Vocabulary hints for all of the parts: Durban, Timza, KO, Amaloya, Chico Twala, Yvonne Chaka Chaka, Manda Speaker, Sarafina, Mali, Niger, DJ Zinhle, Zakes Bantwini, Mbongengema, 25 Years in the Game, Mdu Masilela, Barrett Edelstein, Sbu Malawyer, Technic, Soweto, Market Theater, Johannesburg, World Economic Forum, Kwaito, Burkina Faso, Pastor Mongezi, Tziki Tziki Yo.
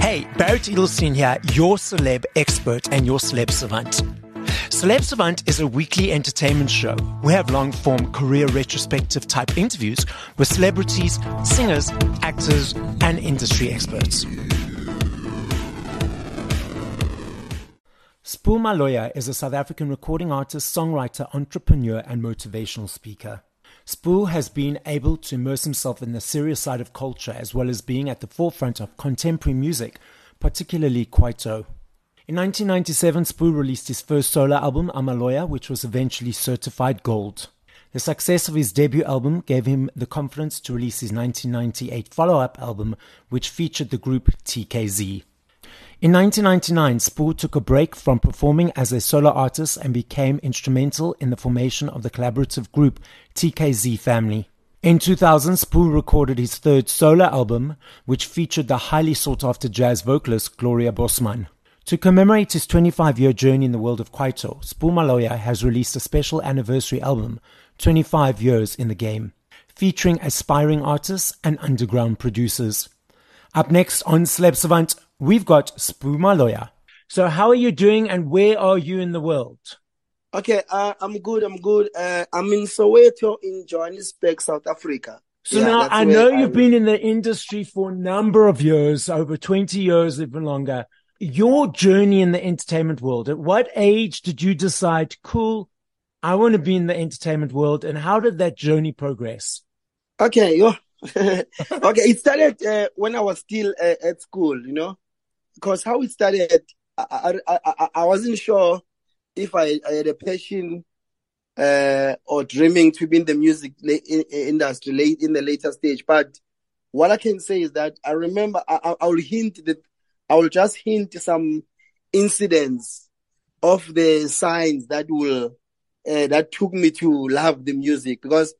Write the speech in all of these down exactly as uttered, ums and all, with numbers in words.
Hey, Barrett Edelstein here, your celeb expert and your celeb savant. Celeb Savant is a weekly entertainment show. We have long-form career retrospective type interviews with celebrities, singers, actors, and industry experts. Sbu Malawyer is a South African recording artist, songwriter, entrepreneur, and motivational speaker. Sbu has been able to immerse himself in the serious side of culture as well as being at the forefront of contemporary music, particularly Kwaito. In nineteen ninety-seven, Sbu released his first solo album, Amaloya, which was eventually certified gold. The success of his debut album gave him the confidence to release his nineteen ninety-eight follow-up album, which featured the group T K Z. In nineteen ninety-nine, Sbu took a break from performing as a solo artist and became instrumental in the formation of the collaborative group T K Z Family. In two thousand, Sbu recorded his third solo album, which featured the highly sought-after jazz vocalist Gloria Bosman. To commemorate his twenty-five-year journey in the world of Kwaito, Sbu Malawyer has released a special anniversary album, twenty-five years in the Game, featuring aspiring artists and underground producers. Up next on Celeb Savant, we've got Sbu Malawyer. So how are you doing and where are you in the world? Okay, uh, I'm good, I'm good. Uh, I'm in Soweto in Johannesburg, South Africa. So yeah, now I know you've I'm... been in the industry for a number of years, over twenty years, even longer. Your journey in the entertainment world, at what age did you decide, cool, I want to be in the entertainment world, and how did that journey progress? Okay, yeah. okay, it started uh, when I was still uh, at school, you know, because how it started, I I, I, I wasn't sure if I, I had a passion uh, or dreaming to be in the music la- industry late in the later stage. But what I can say is that I remember I, I will hint that I will just hint some incidents of the signs that will uh, that took me to love the music, because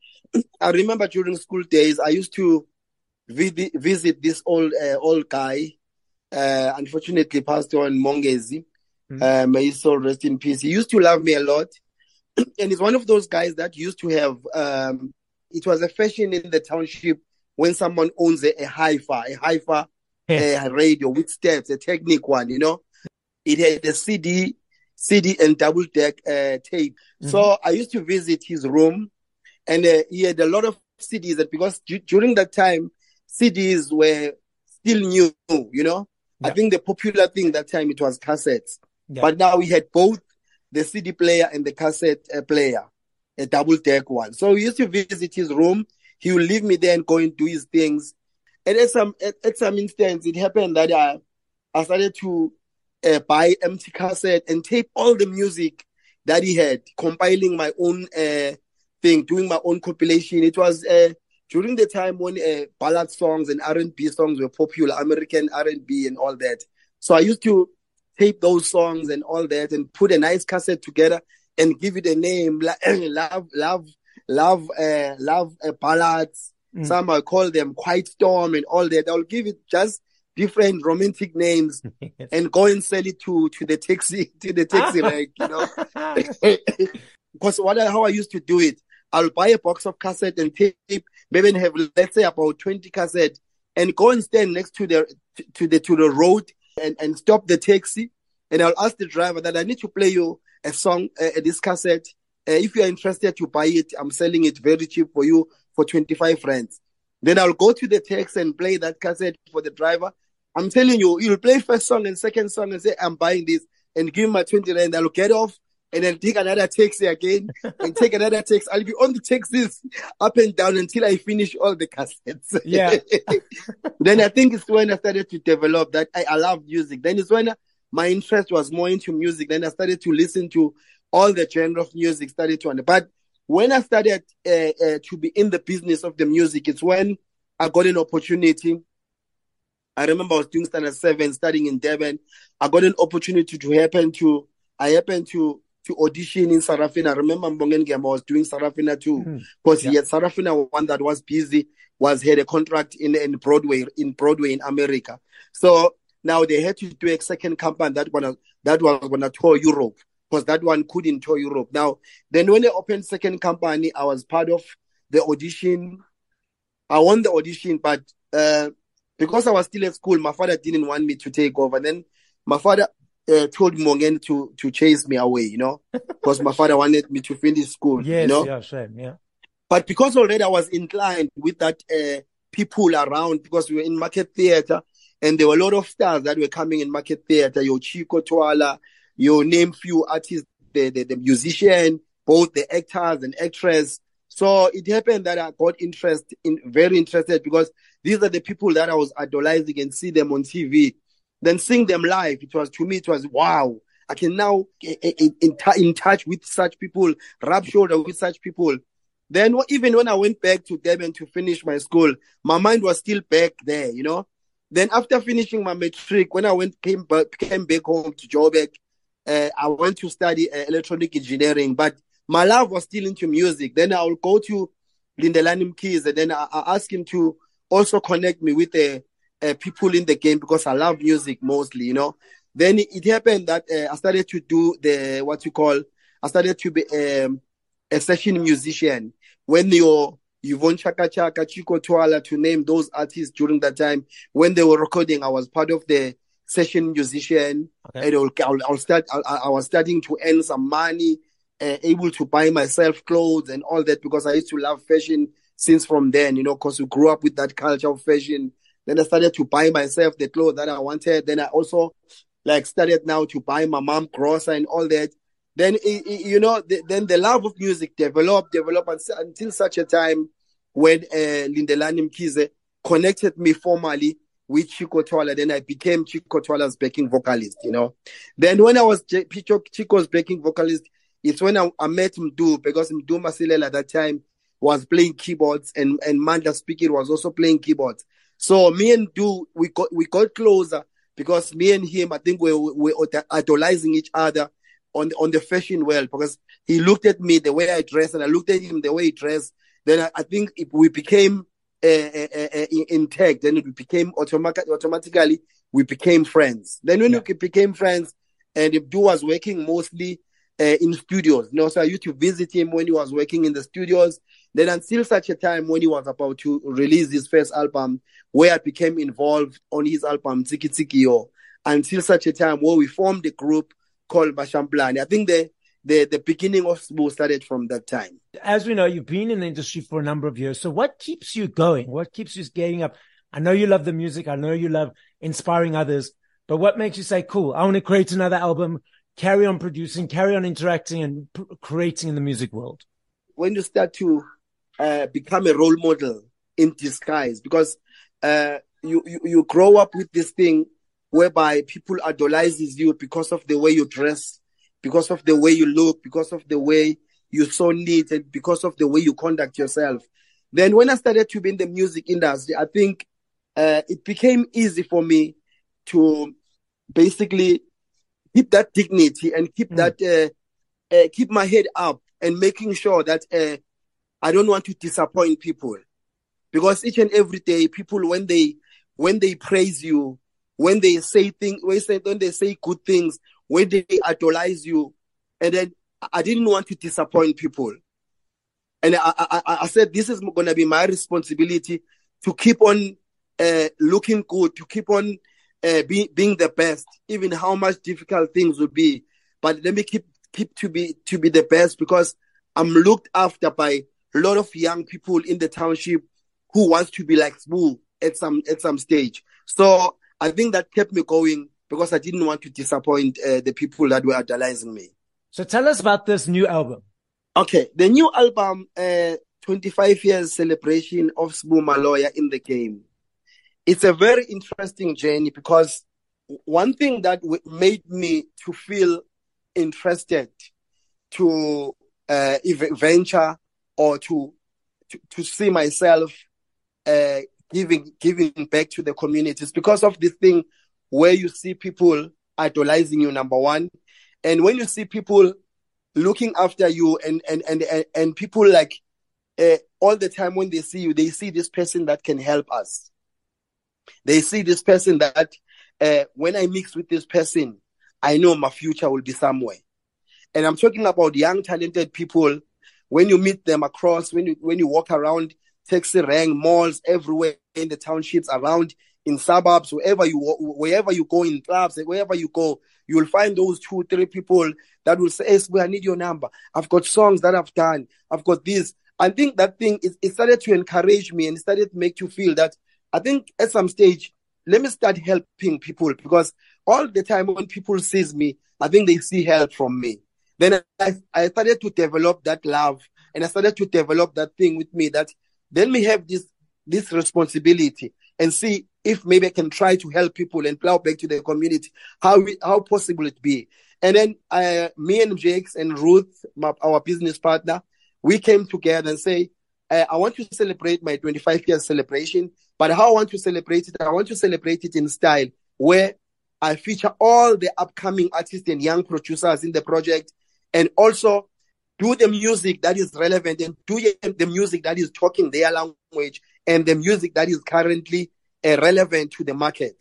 I remember during school days, I used to vi- visit this old uh, old guy, uh, unfortunately, Pastor Mongezi. Mm-hmm. Uh, may his soul rest in peace. He used to love me a lot. And he's one of those guys that used to have, um, it was a fashion in the township when someone owns a hi-fi, a hi-fi yeah. uh, radio with steps, a Technic one, you know. It had a C D, C D and double-deck uh, tape. Mm-hmm. So I used to visit his room. And uh, he had a lot of C Ds, and because d- during that time, C Ds were still new, you know? Yeah. I think the popular thing that time, it was cassettes. Yeah. But now we had both the C D player and the cassette uh, player, a double-deck one. So we used to visit his room. He would leave me there and go and do his things. And at some at, at some instance, it happened that I, I started to uh, buy empty cassette and tape all the music that he had, compiling my own... Uh, Thing, doing my own compilation. It was uh, during the time when uh, ballad songs and R and B songs were popular, American R and B and all that. So I used to tape those songs and all that and put a nice cassette together and give it a name, love, love, love, uh, love uh, ballads. Mm. Some I call them Quiet Storm and all that. I'll give it just different romantic names yes. and go and sell it to to the taxi to the taxi rank, you know. Because what I, how I used to do it. I'll buy a box of cassette and tape, maybe have, let's say, about twenty cassettes, and go and stand next to the to the to the road and, and stop the taxi, and I'll ask the driver that I need to play you a song, uh, this cassette. Uh, if you are interested to buy it, I'm selling it very cheap for you for twenty-five rands. Then I'll go to the taxi and play that cassette for the driver. I'm telling you, you'll play first song and second song and say, I'm buying this, and give my twenty rand. I'll get off. And then take another taxi again, and take another taxi. I'll be on the taxis up and down until I finish all the cassettes. Yeah. Then I think it's when I started to develop that I, I love music. Then it's when I, my interest was more into music. Then I started to listen to all the genre of music. Started to, but when I started uh, uh, to be in the business of the music, it's when I got an opportunity. I remember I was doing standard seven, studying in Durban. I got an opportunity to happen to. I happened to. to audition in Sarafina. I remember Mbongengema was doing Sarafina too, because mm, yeah. he had Sarafina one that was busy, was had a contract in, in Broadway, in Broadway in America. So now they had to do a second campaign that one, that one was going to tour Europe, because that one couldn't tour Europe. Now, then when they opened second company, I was part of the audition. I won the audition, but uh, because I was still at school, my father didn't want me to take over. And then my father uh, told Mongeni to to chase me away, you know, because my father wanted me to finish school. Yes, you know? yeah, same, yeah. But because already I was inclined with that uh, people around, because we were in Market Theater, and there were a lot of stars that were coming in Market Theater. Your Chico Twala, your name few artists, the, the, the musician, both the actors and actress. So it happened that I got interest in, very interested, because these are the people that I was idolizing and see them on T V. Then seeing them live, it was, to me, it was, wow, I can now in, in, in touch with such people, rub shoulder with such people. Then even when I went back to Durban to finish my school, my mind was still back there, you know. Then after finishing my matric, when I went came back, came back home to Joburg, uh, I went to study uh, electronic engineering. But my love was still into music. Then I will go to Lindelani Mkhize, and then I, I ask him to also connect me with uh, uh, people in the game, because I love music mostly, you know. Then it, it happened that uh, I started to do the, what you call, I started to be um, a session musician. When your Yvonne Chaka Chaka, Chico Twala, to name those artists during that time, when they were recording, I was part of the session musician. Okay. And I'll, I'll, I'll start, I'll, I was starting to earn some money, uh, able to buy myself clothes and all that, because I used to love fashion since from then, you know, because we grew up with that culture of fashion. Then I started to buy myself the clothes that I wanted. Then I also like started now to buy my mom grocer and all that. Then, you know, then the love of music developed, developed until such a time when uh, Lindelani Mkhize connected me formally with Chico Twala. Then I became Chico Twala's backing vocalist, you know. Then when I was Chico's backing vocalist, it's when I, I met Mdu, because Mdu Masilela at that time was playing keyboards, and, and Manda Speaker was also playing keyboards. So me and Mdu, we got, we got closer, because me and him, I think we we were idolizing each other on the, on the fashion world, because he looked at me the way I dressed and I looked at him the way he dressed. Then I, I think it, we became uh, uh, uh, intact. Then it became automatic, automatically, we became friends. Then when yeah. we became friends, and Mdu was working mostly uh, in studios. You know, so I used to visit him when he was working in the studios. Then until such a time when he was about to release his first album, where I became involved on his album, Tziki Tziki Yo, until such a time where we formed a group called Basham Blan. I think the, the, the beginning of Sbu started from that time. As we know, you've been in the industry for a number of years. So what keeps you going? What keeps you getting up? I know you love the music. I know you love inspiring others. But what makes you say, cool, I want to create another album, carry on producing, carry on interacting and p- creating in the music world? When you start to uh, become a role model in disguise, because uh, you, you, you grow up with this thing whereby people idolizes you because of the way you dress, because of the way you look, because of the way you're so neat, and because of the way you conduct yourself. Then when I started to be in the music industry, I think uh, it became easy for me to basically keep that dignity and keep mm. that, uh, uh, keep my head up and making sure that uh, I don't want to disappoint people. Because each and every day, people, when they when they praise you, when they say things, when, when they say good things, when they idolize you, and then I didn't want to disappoint people, and I, I, I said this is going to be my responsibility to keep on uh, looking good, to keep on uh, be, being the best, even how much difficult things would be. But let me keep keep to be to be the best, because I'm looked after by a lot of young people in the township who wants to be like Sbu at some at some stage. So I think that kept me going, because I didn't want to disappoint uh, the people that were idolizing me. So tell us about this new album. Okay, the new album, uh, twenty-five years celebration of Sbu Malawyer in the game. It's a very interesting journey, because one thing that w- made me to feel interested to uh, venture or to, to to see myself Uh, Giving giving back to the communities, because of this thing where you see people idolizing you, number one. And when you see people looking after you, and and and, and, and people like uh, all the time when they see you, they see this person that can help us. They see this person that uh, when I mix with this person, I know my future will be somewhere. And I'm talking about young, talented people. When you meet them across, when you, when you walk around, taxi rank, malls, everywhere in the townships, around, in suburbs, wherever you wherever you go, in clubs, wherever you go, you'll find those two, three people that will say, hey, Sbu, I need your number. I've got songs that I've done. I've got this. I think that thing, it, it started to encourage me and started to make you feel that, I think at some stage, let me start helping people, because all the time when people see me, I think they see help from me. Then I, I started to develop that love, and I started to develop that thing with me that then we have this this responsibility and see if maybe I can try to help people and plow back to the community, how we, how possible it be. And then I, me and Jakes and Ruth, my, our business partner, we came together and say, I, I want to celebrate my twenty-five year celebration, but how I want to celebrate it, I want to celebrate it in style where I feature all the upcoming artists and young producers in the project, and also do the music that is relevant and do the music that is talking their language and the music that is currently uh, relevant to the market.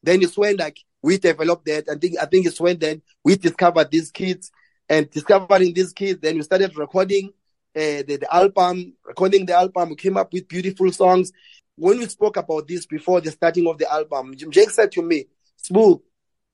Then it's when like we developed that. I think I think it's when then we discovered these kids, and discovering these kids, then we started recording uh, the, the album, recording the album. We came up with beautiful songs. When we spoke about this before the starting of the album, Jake said to me, Sbu,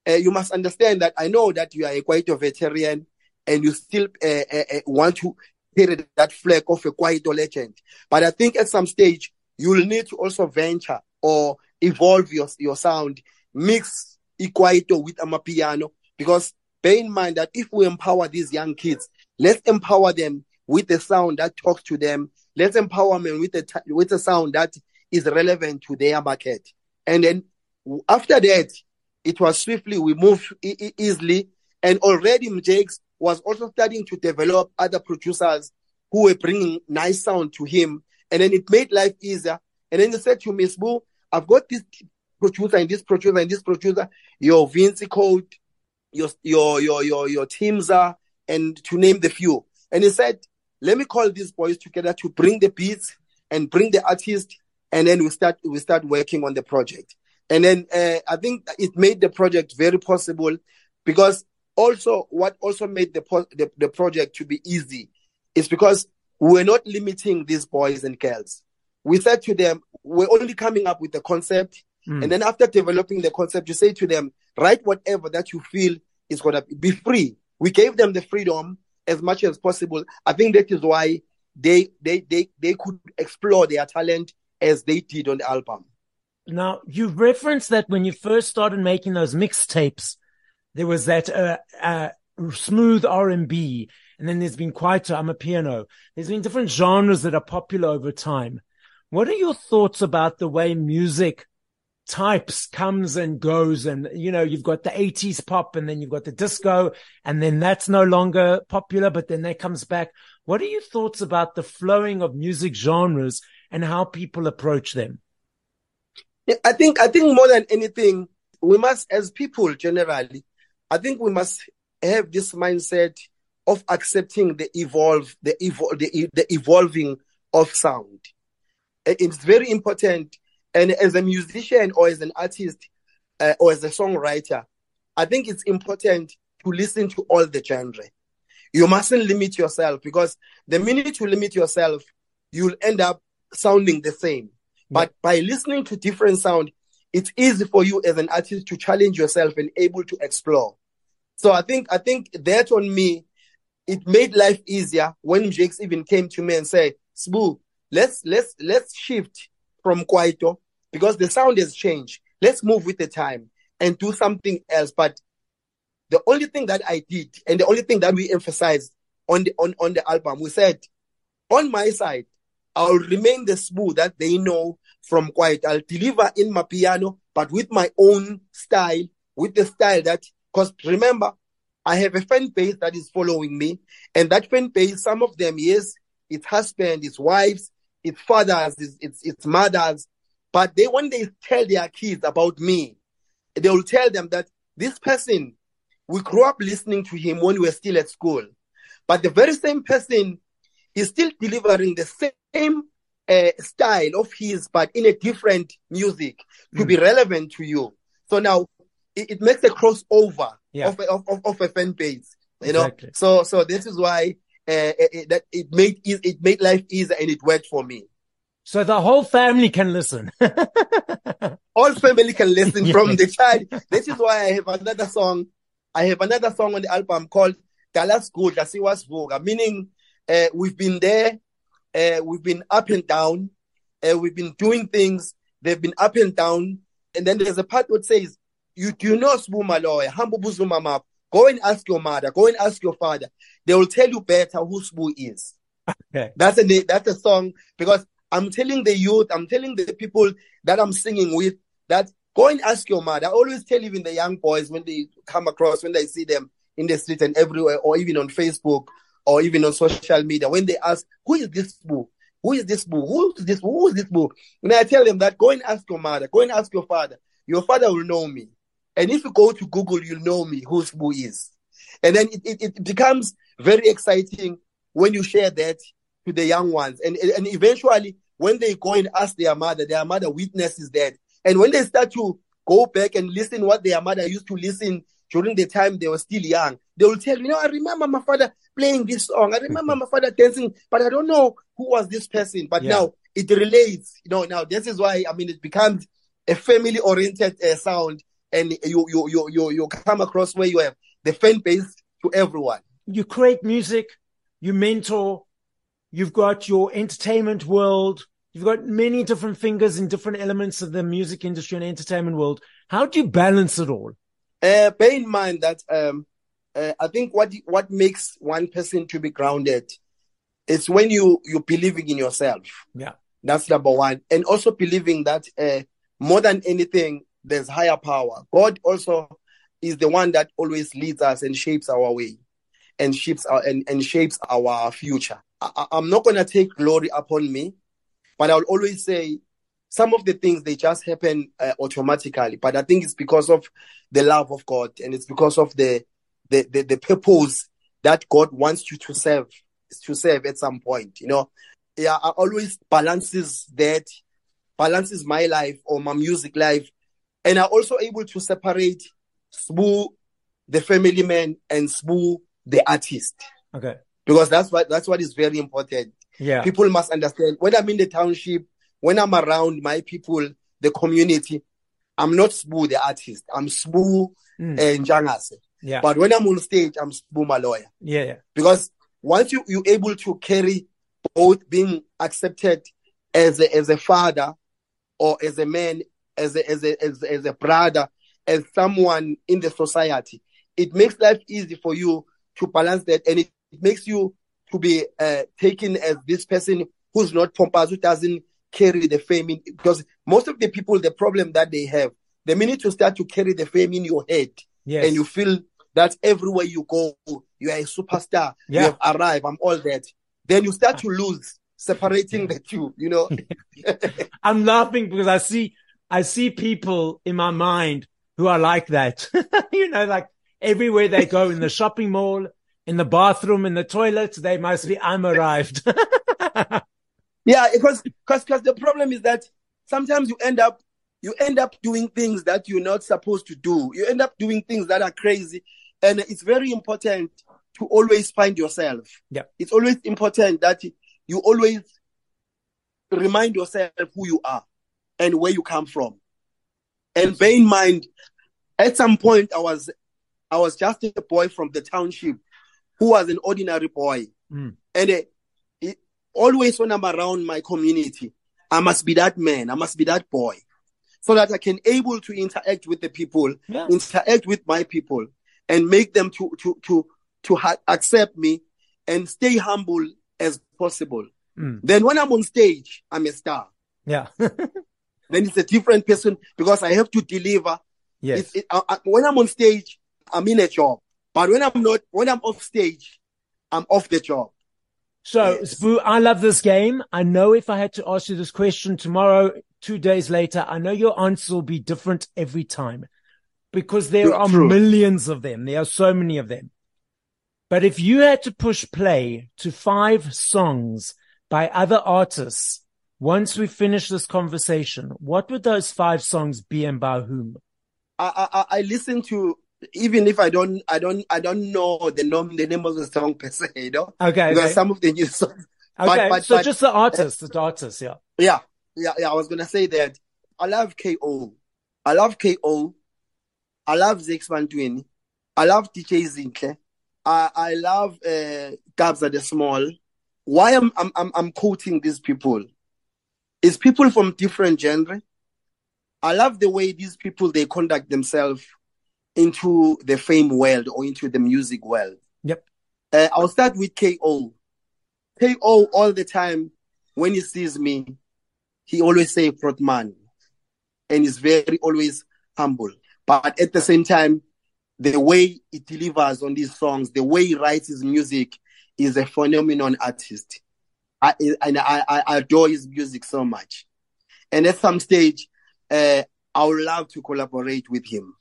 uh, you must understand that I know that you are a Kwaito veteran, and you still uh, uh, uh, want to carry that flag of a Kwaito legend. But I think at some stage, you'll need to also venture or evolve your, your sound, mix Kwaito with Amapiano, because bear in mind that if we empower these young kids, let's empower them with a sound that talks to them. Let's empower them with a, t- with a sound that is relevant to their market. And then after that, it was swiftly, we moved e- easily, and already Jakes was also starting to develop other producers who were bringing nice sound to him. And then it made life easier. And then he said to me, Sbu, I've got this producer and this producer and this producer, your Vincey Code, your, your, your, your, your Timza, and to name the few. And he said, let me call these boys together to bring the beats and bring the artist. And then we start, we start working on the project. And then uh, I think it made the project very possible, because also, what also made the, the the project to be easy is because we're not limiting these boys and girls. We said to them, we're only coming up with the concept. Mm. And then after developing the concept, you say to them, write whatever that you feel is going to be free. We gave them the freedom as much as possible. I think that is why they they they, they could explore their talent as they did on the album. Now, you referenced that when you first started making those mixtapes, there was that uh, uh, smooth R and B, and then there's been Kwaito, Amapiano. There's been different genres that are popular over time. What are your thoughts about the way music types comes and goes? And, you know, you've got the eighties pop, and then you've got the disco, and then that's no longer popular, but then that comes back. What are your thoughts about the flowing of music genres and how people approach them? Yeah, I think, I think more than anything, we must, as people generally, I think we must have this mindset of accepting the evolve, the evol, the, the evolving of sound. It's very important. And as a musician or as an artist uh, or as a songwriter, I think it's important to listen to all the genre. You mustn't limit yourself, because the minute you limit yourself, you'll end up sounding the same. But by listening to different sound, it's easy for you as an artist to challenge yourself and able to explore. So I think I think that on me, it made life easier when Jakes even came to me and said, Sbu, let's let's let's shift from Kwaito, because the sound has changed. Let's move with the time and do something else. But the only thing that I did, and the only thing that we emphasized on the on, on the album, we said, on my side, I'll remain the Sbu that they know from Kwaito. I'll deliver in my piano, but with my own style, with the style that, because remember, I have a fan base that is following me, and that fan base, some of them, yes, it's husbands, it's wives, it's fathers, it's, it's, it's mothers, but they, when they tell their kids about me, they will tell them that this person, we grew up listening to him when we were still at school, but the very same person is still delivering the same Uh, style of his, but in a different music to mm. be relevant to you. So now it, it makes a crossover yeah. of, a, of of a fan base, you exactly. know. So so this is why uh, it, that it made it made life easier, and it worked for me. So the whole family can listen. All family can listen from the child. This is why I have another song. I have another song on the album called Dallas Good, Lasiwas Voga, meaning uh, we've been there, uh, we've been up and down, uh, we've been doing things, they've been up and down. And then there's a part that says, you do know Sbu Malawyer, Hambu Buzu Mama, go and ask your mother, go and ask your father. They will tell you better who Sbu is. Okay. That's a, that's a song, because I'm telling the youth, I'm telling the people that I'm singing with that go and ask your mother. I always tell even the young boys when they come across, when they see them in the street and everywhere, or even on Facebook or even on social media, when they ask, who is this boo? Who is this boo? Who is this boo? Who is this boo? And I tell them that go and ask your mother, go and ask your father. Your father will know me. And if you go to Google, you'll know me, who Sbu is. And then it, it, it becomes very exciting when you share that to the young ones. And, and eventually, when they go and ask their mother, their mother witnesses that. And when they start to go back and listen what their mother used to listen during the time they were still young, they will tell, you know, I remember my father playing this song. I remember my father dancing, but I don't know who was this person. But yeah. Now it relates. You know, now this is why, I mean, it becomes a family-oriented uh, sound. And you, you, you, you, you come across where you have the fan base to everyone. You create music, you mentor. You've got your entertainment world. You've got many different fingers in different elements of the music industry and entertainment world. How do you balance it all? Uh, bear in mind that um, uh, I think what what makes one person to be grounded is when you, you're believing in yourself. Yeah. That's number one. And also believing that uh, more than anything, there's higher power. God also is the one that always leads us and shapes our way and shapes our, and, and shapes our future. I, I'm not going to take glory upon me, but I'll always say some of the things, they just happen uh, automatically. But I think it's because of the love of God, and it's because of the the, the the purpose that God wants you to serve, to serve at some point, you know. Yeah, I always balances that, balances my life or my music life. And I'm also able to separate Sbu, the family man, and Sbu, the artist. Okay. Because that's what that's what is very important. Yeah. People must understand, when I'm in the township, when I'm around my people, the community, I'm not Sbu the artist. I'm Sbu mm. uh, Njangase. Yeah. But when I'm on stage, I'm Sbu Malawyer. Yeah, yeah. Because once you, you're able to carry both, being accepted as a, as a father or as a man, as a, as a, as a, as a brother, as someone in the society, it makes life easy for you to balance that, and it It makes you to be uh, taken as this person who's not pompous, who doesn't carry the fame in. Because most of the people, the problem that they have, the minute you start to carry the fame in your head, yes, and you feel that everywhere you go, you are a superstar, yeah, you have arrived, I'm all that, then you start to lose, separating the two, you know. I'm laughing because I see, I see people in my mind who are like that. You know, like everywhere they go, in the shopping mall, in the bathroom, in the toilet, they must be, I'm arrived. Yeah, because because because the problem is that sometimes you end up you end up doing things that you're not supposed to do. You end up doing things that are crazy, and it's very important to always find yourself. Yeah, it's always important that you always remind yourself who you are and where you come from. And bear in mind, at some point, I was I was just a boy from the township who was an ordinary boy. Mm. And uh, it, always when I'm around my community, I must be that man, I must be that boy, so that I can able to interact with the people, yeah, interact with my people, and make them to, to, to, to ha- accept me and stay humble as possible. Mm. Then when I'm on stage, I'm a star. Yeah. Then it's a different person because I have to deliver. Yes. It, I, I, when I'm on stage, I'm in a job. But when I'm not, when I'm off stage, I'm off the job. So, yes. Sbu, I love this game. I know if I had to ask you this question tomorrow, two days later, I know your answer will be different every time, because there True. are millions of them. There are so many of them. But if you had to push play to five songs by other artists, once we finish this conversation, what would those five songs be and by whom? I, I, I listen to... Even if I don't, I don't, I don't know the name, the name of the song per se, you know. Okay. Because okay. some of the new songs, Okay, but, but, so but, just the artists, uh, the artists, yeah. Yeah, yeah, yeah. I was going to say that I love K O. I love K O. I love Zakes Bantwini. I love D J Zinhle. I, I love uh, Gabza the Small. Why am I'm, I'm I'm quoting these people? It's people from different genre. I love the way these people, they conduct themselves into the fame world or into the music world. Yep. Uh, I'll start with K O. K O all the time, when he sees me, he always say front man. And he's very, always humble. But at the same time, the way he delivers on these songs, the way he writes his music, is a phenomenon artist. I, and I, I adore his music so much. And at some stage, uh, I would love to collaborate with him.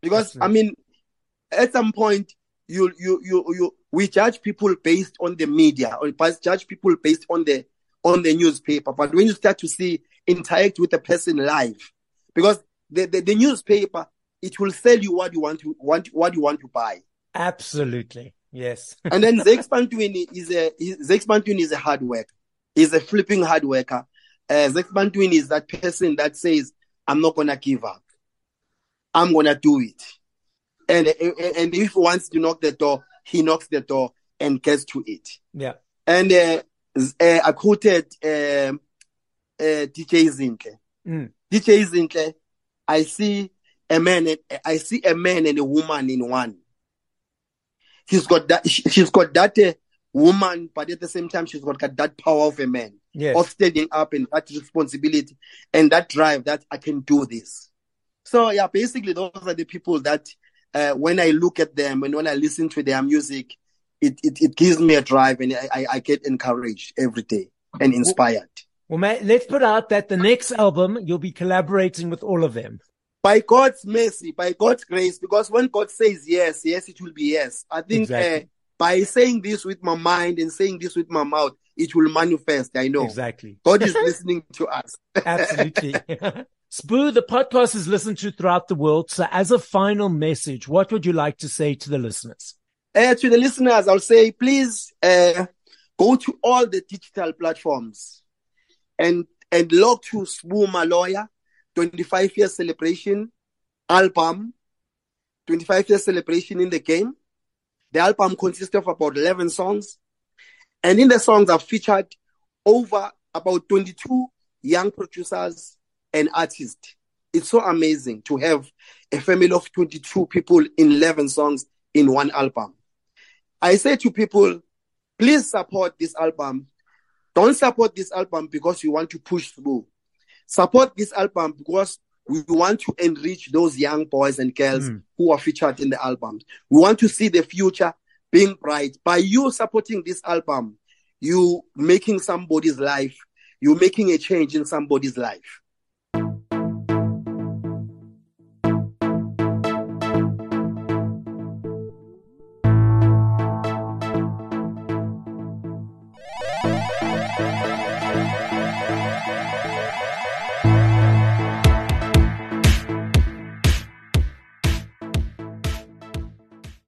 Because, That's I mean, at some point, you, you, you, you, we judge people based on the media, or judge people based on the, on the newspaper. But when you start to see, interact with a person live, because the, the, the newspaper, it will sell you what you want to, want, what you want to buy. Absolutely. Yes. And then Zakes Bantwini is a, Zakes Bantwini is a hard worker. He's a flipping hard worker. Uh, Zakes Bantwini is that person that says, I'm not going to give up. I'm going to do it. And, and if he wants to knock the door, he knocks the door and gets to it. Yeah. And uh, uh, I quoted uh, uh, D J Zinhle. Mm. D J Zinhle, I see a man, I see a man and a woman in one. She's got that. She's got that uh, woman, but at the same time, she's got that power of a man, yes. Of standing up and that responsibility and that drive that I can do this. So yeah, basically, those are the people that uh, when I look at them and when I listen to their music, it it, it gives me a drive and I, I get encouraged every day and inspired. Well, well, mate, let's put out that the next album you'll be collaborating with all of them. By God's mercy, by God's grace, because when God says yes, yes, it will be yes. I think exactly. uh, by saying this with my mind and saying this with my mouth, it will manifest. I know. Exactly. God is listening to us. Absolutely. Sbu, the podcast is listened to throughout the world. So as a final message, what would you like to say to the listeners? Uh, to the listeners, I'll say, please uh, go to all the digital platforms and, and log to Sbu Malawyer. twenty-five year celebration album, twenty-five year celebration in the game. The album consists of about eleven songs. And in the songs I've featured over about twenty-two young producers and artists. It's so amazing to have a family of twenty-two people in eleven songs in one album. I say to people, please support this album. Don't support this album because you want to push through. Support this album because we want to enrich those young boys and girls mm. who are featured in the album. We want to see the future being bright. By you supporting this album, you making somebody's life, you making a change in somebody's life.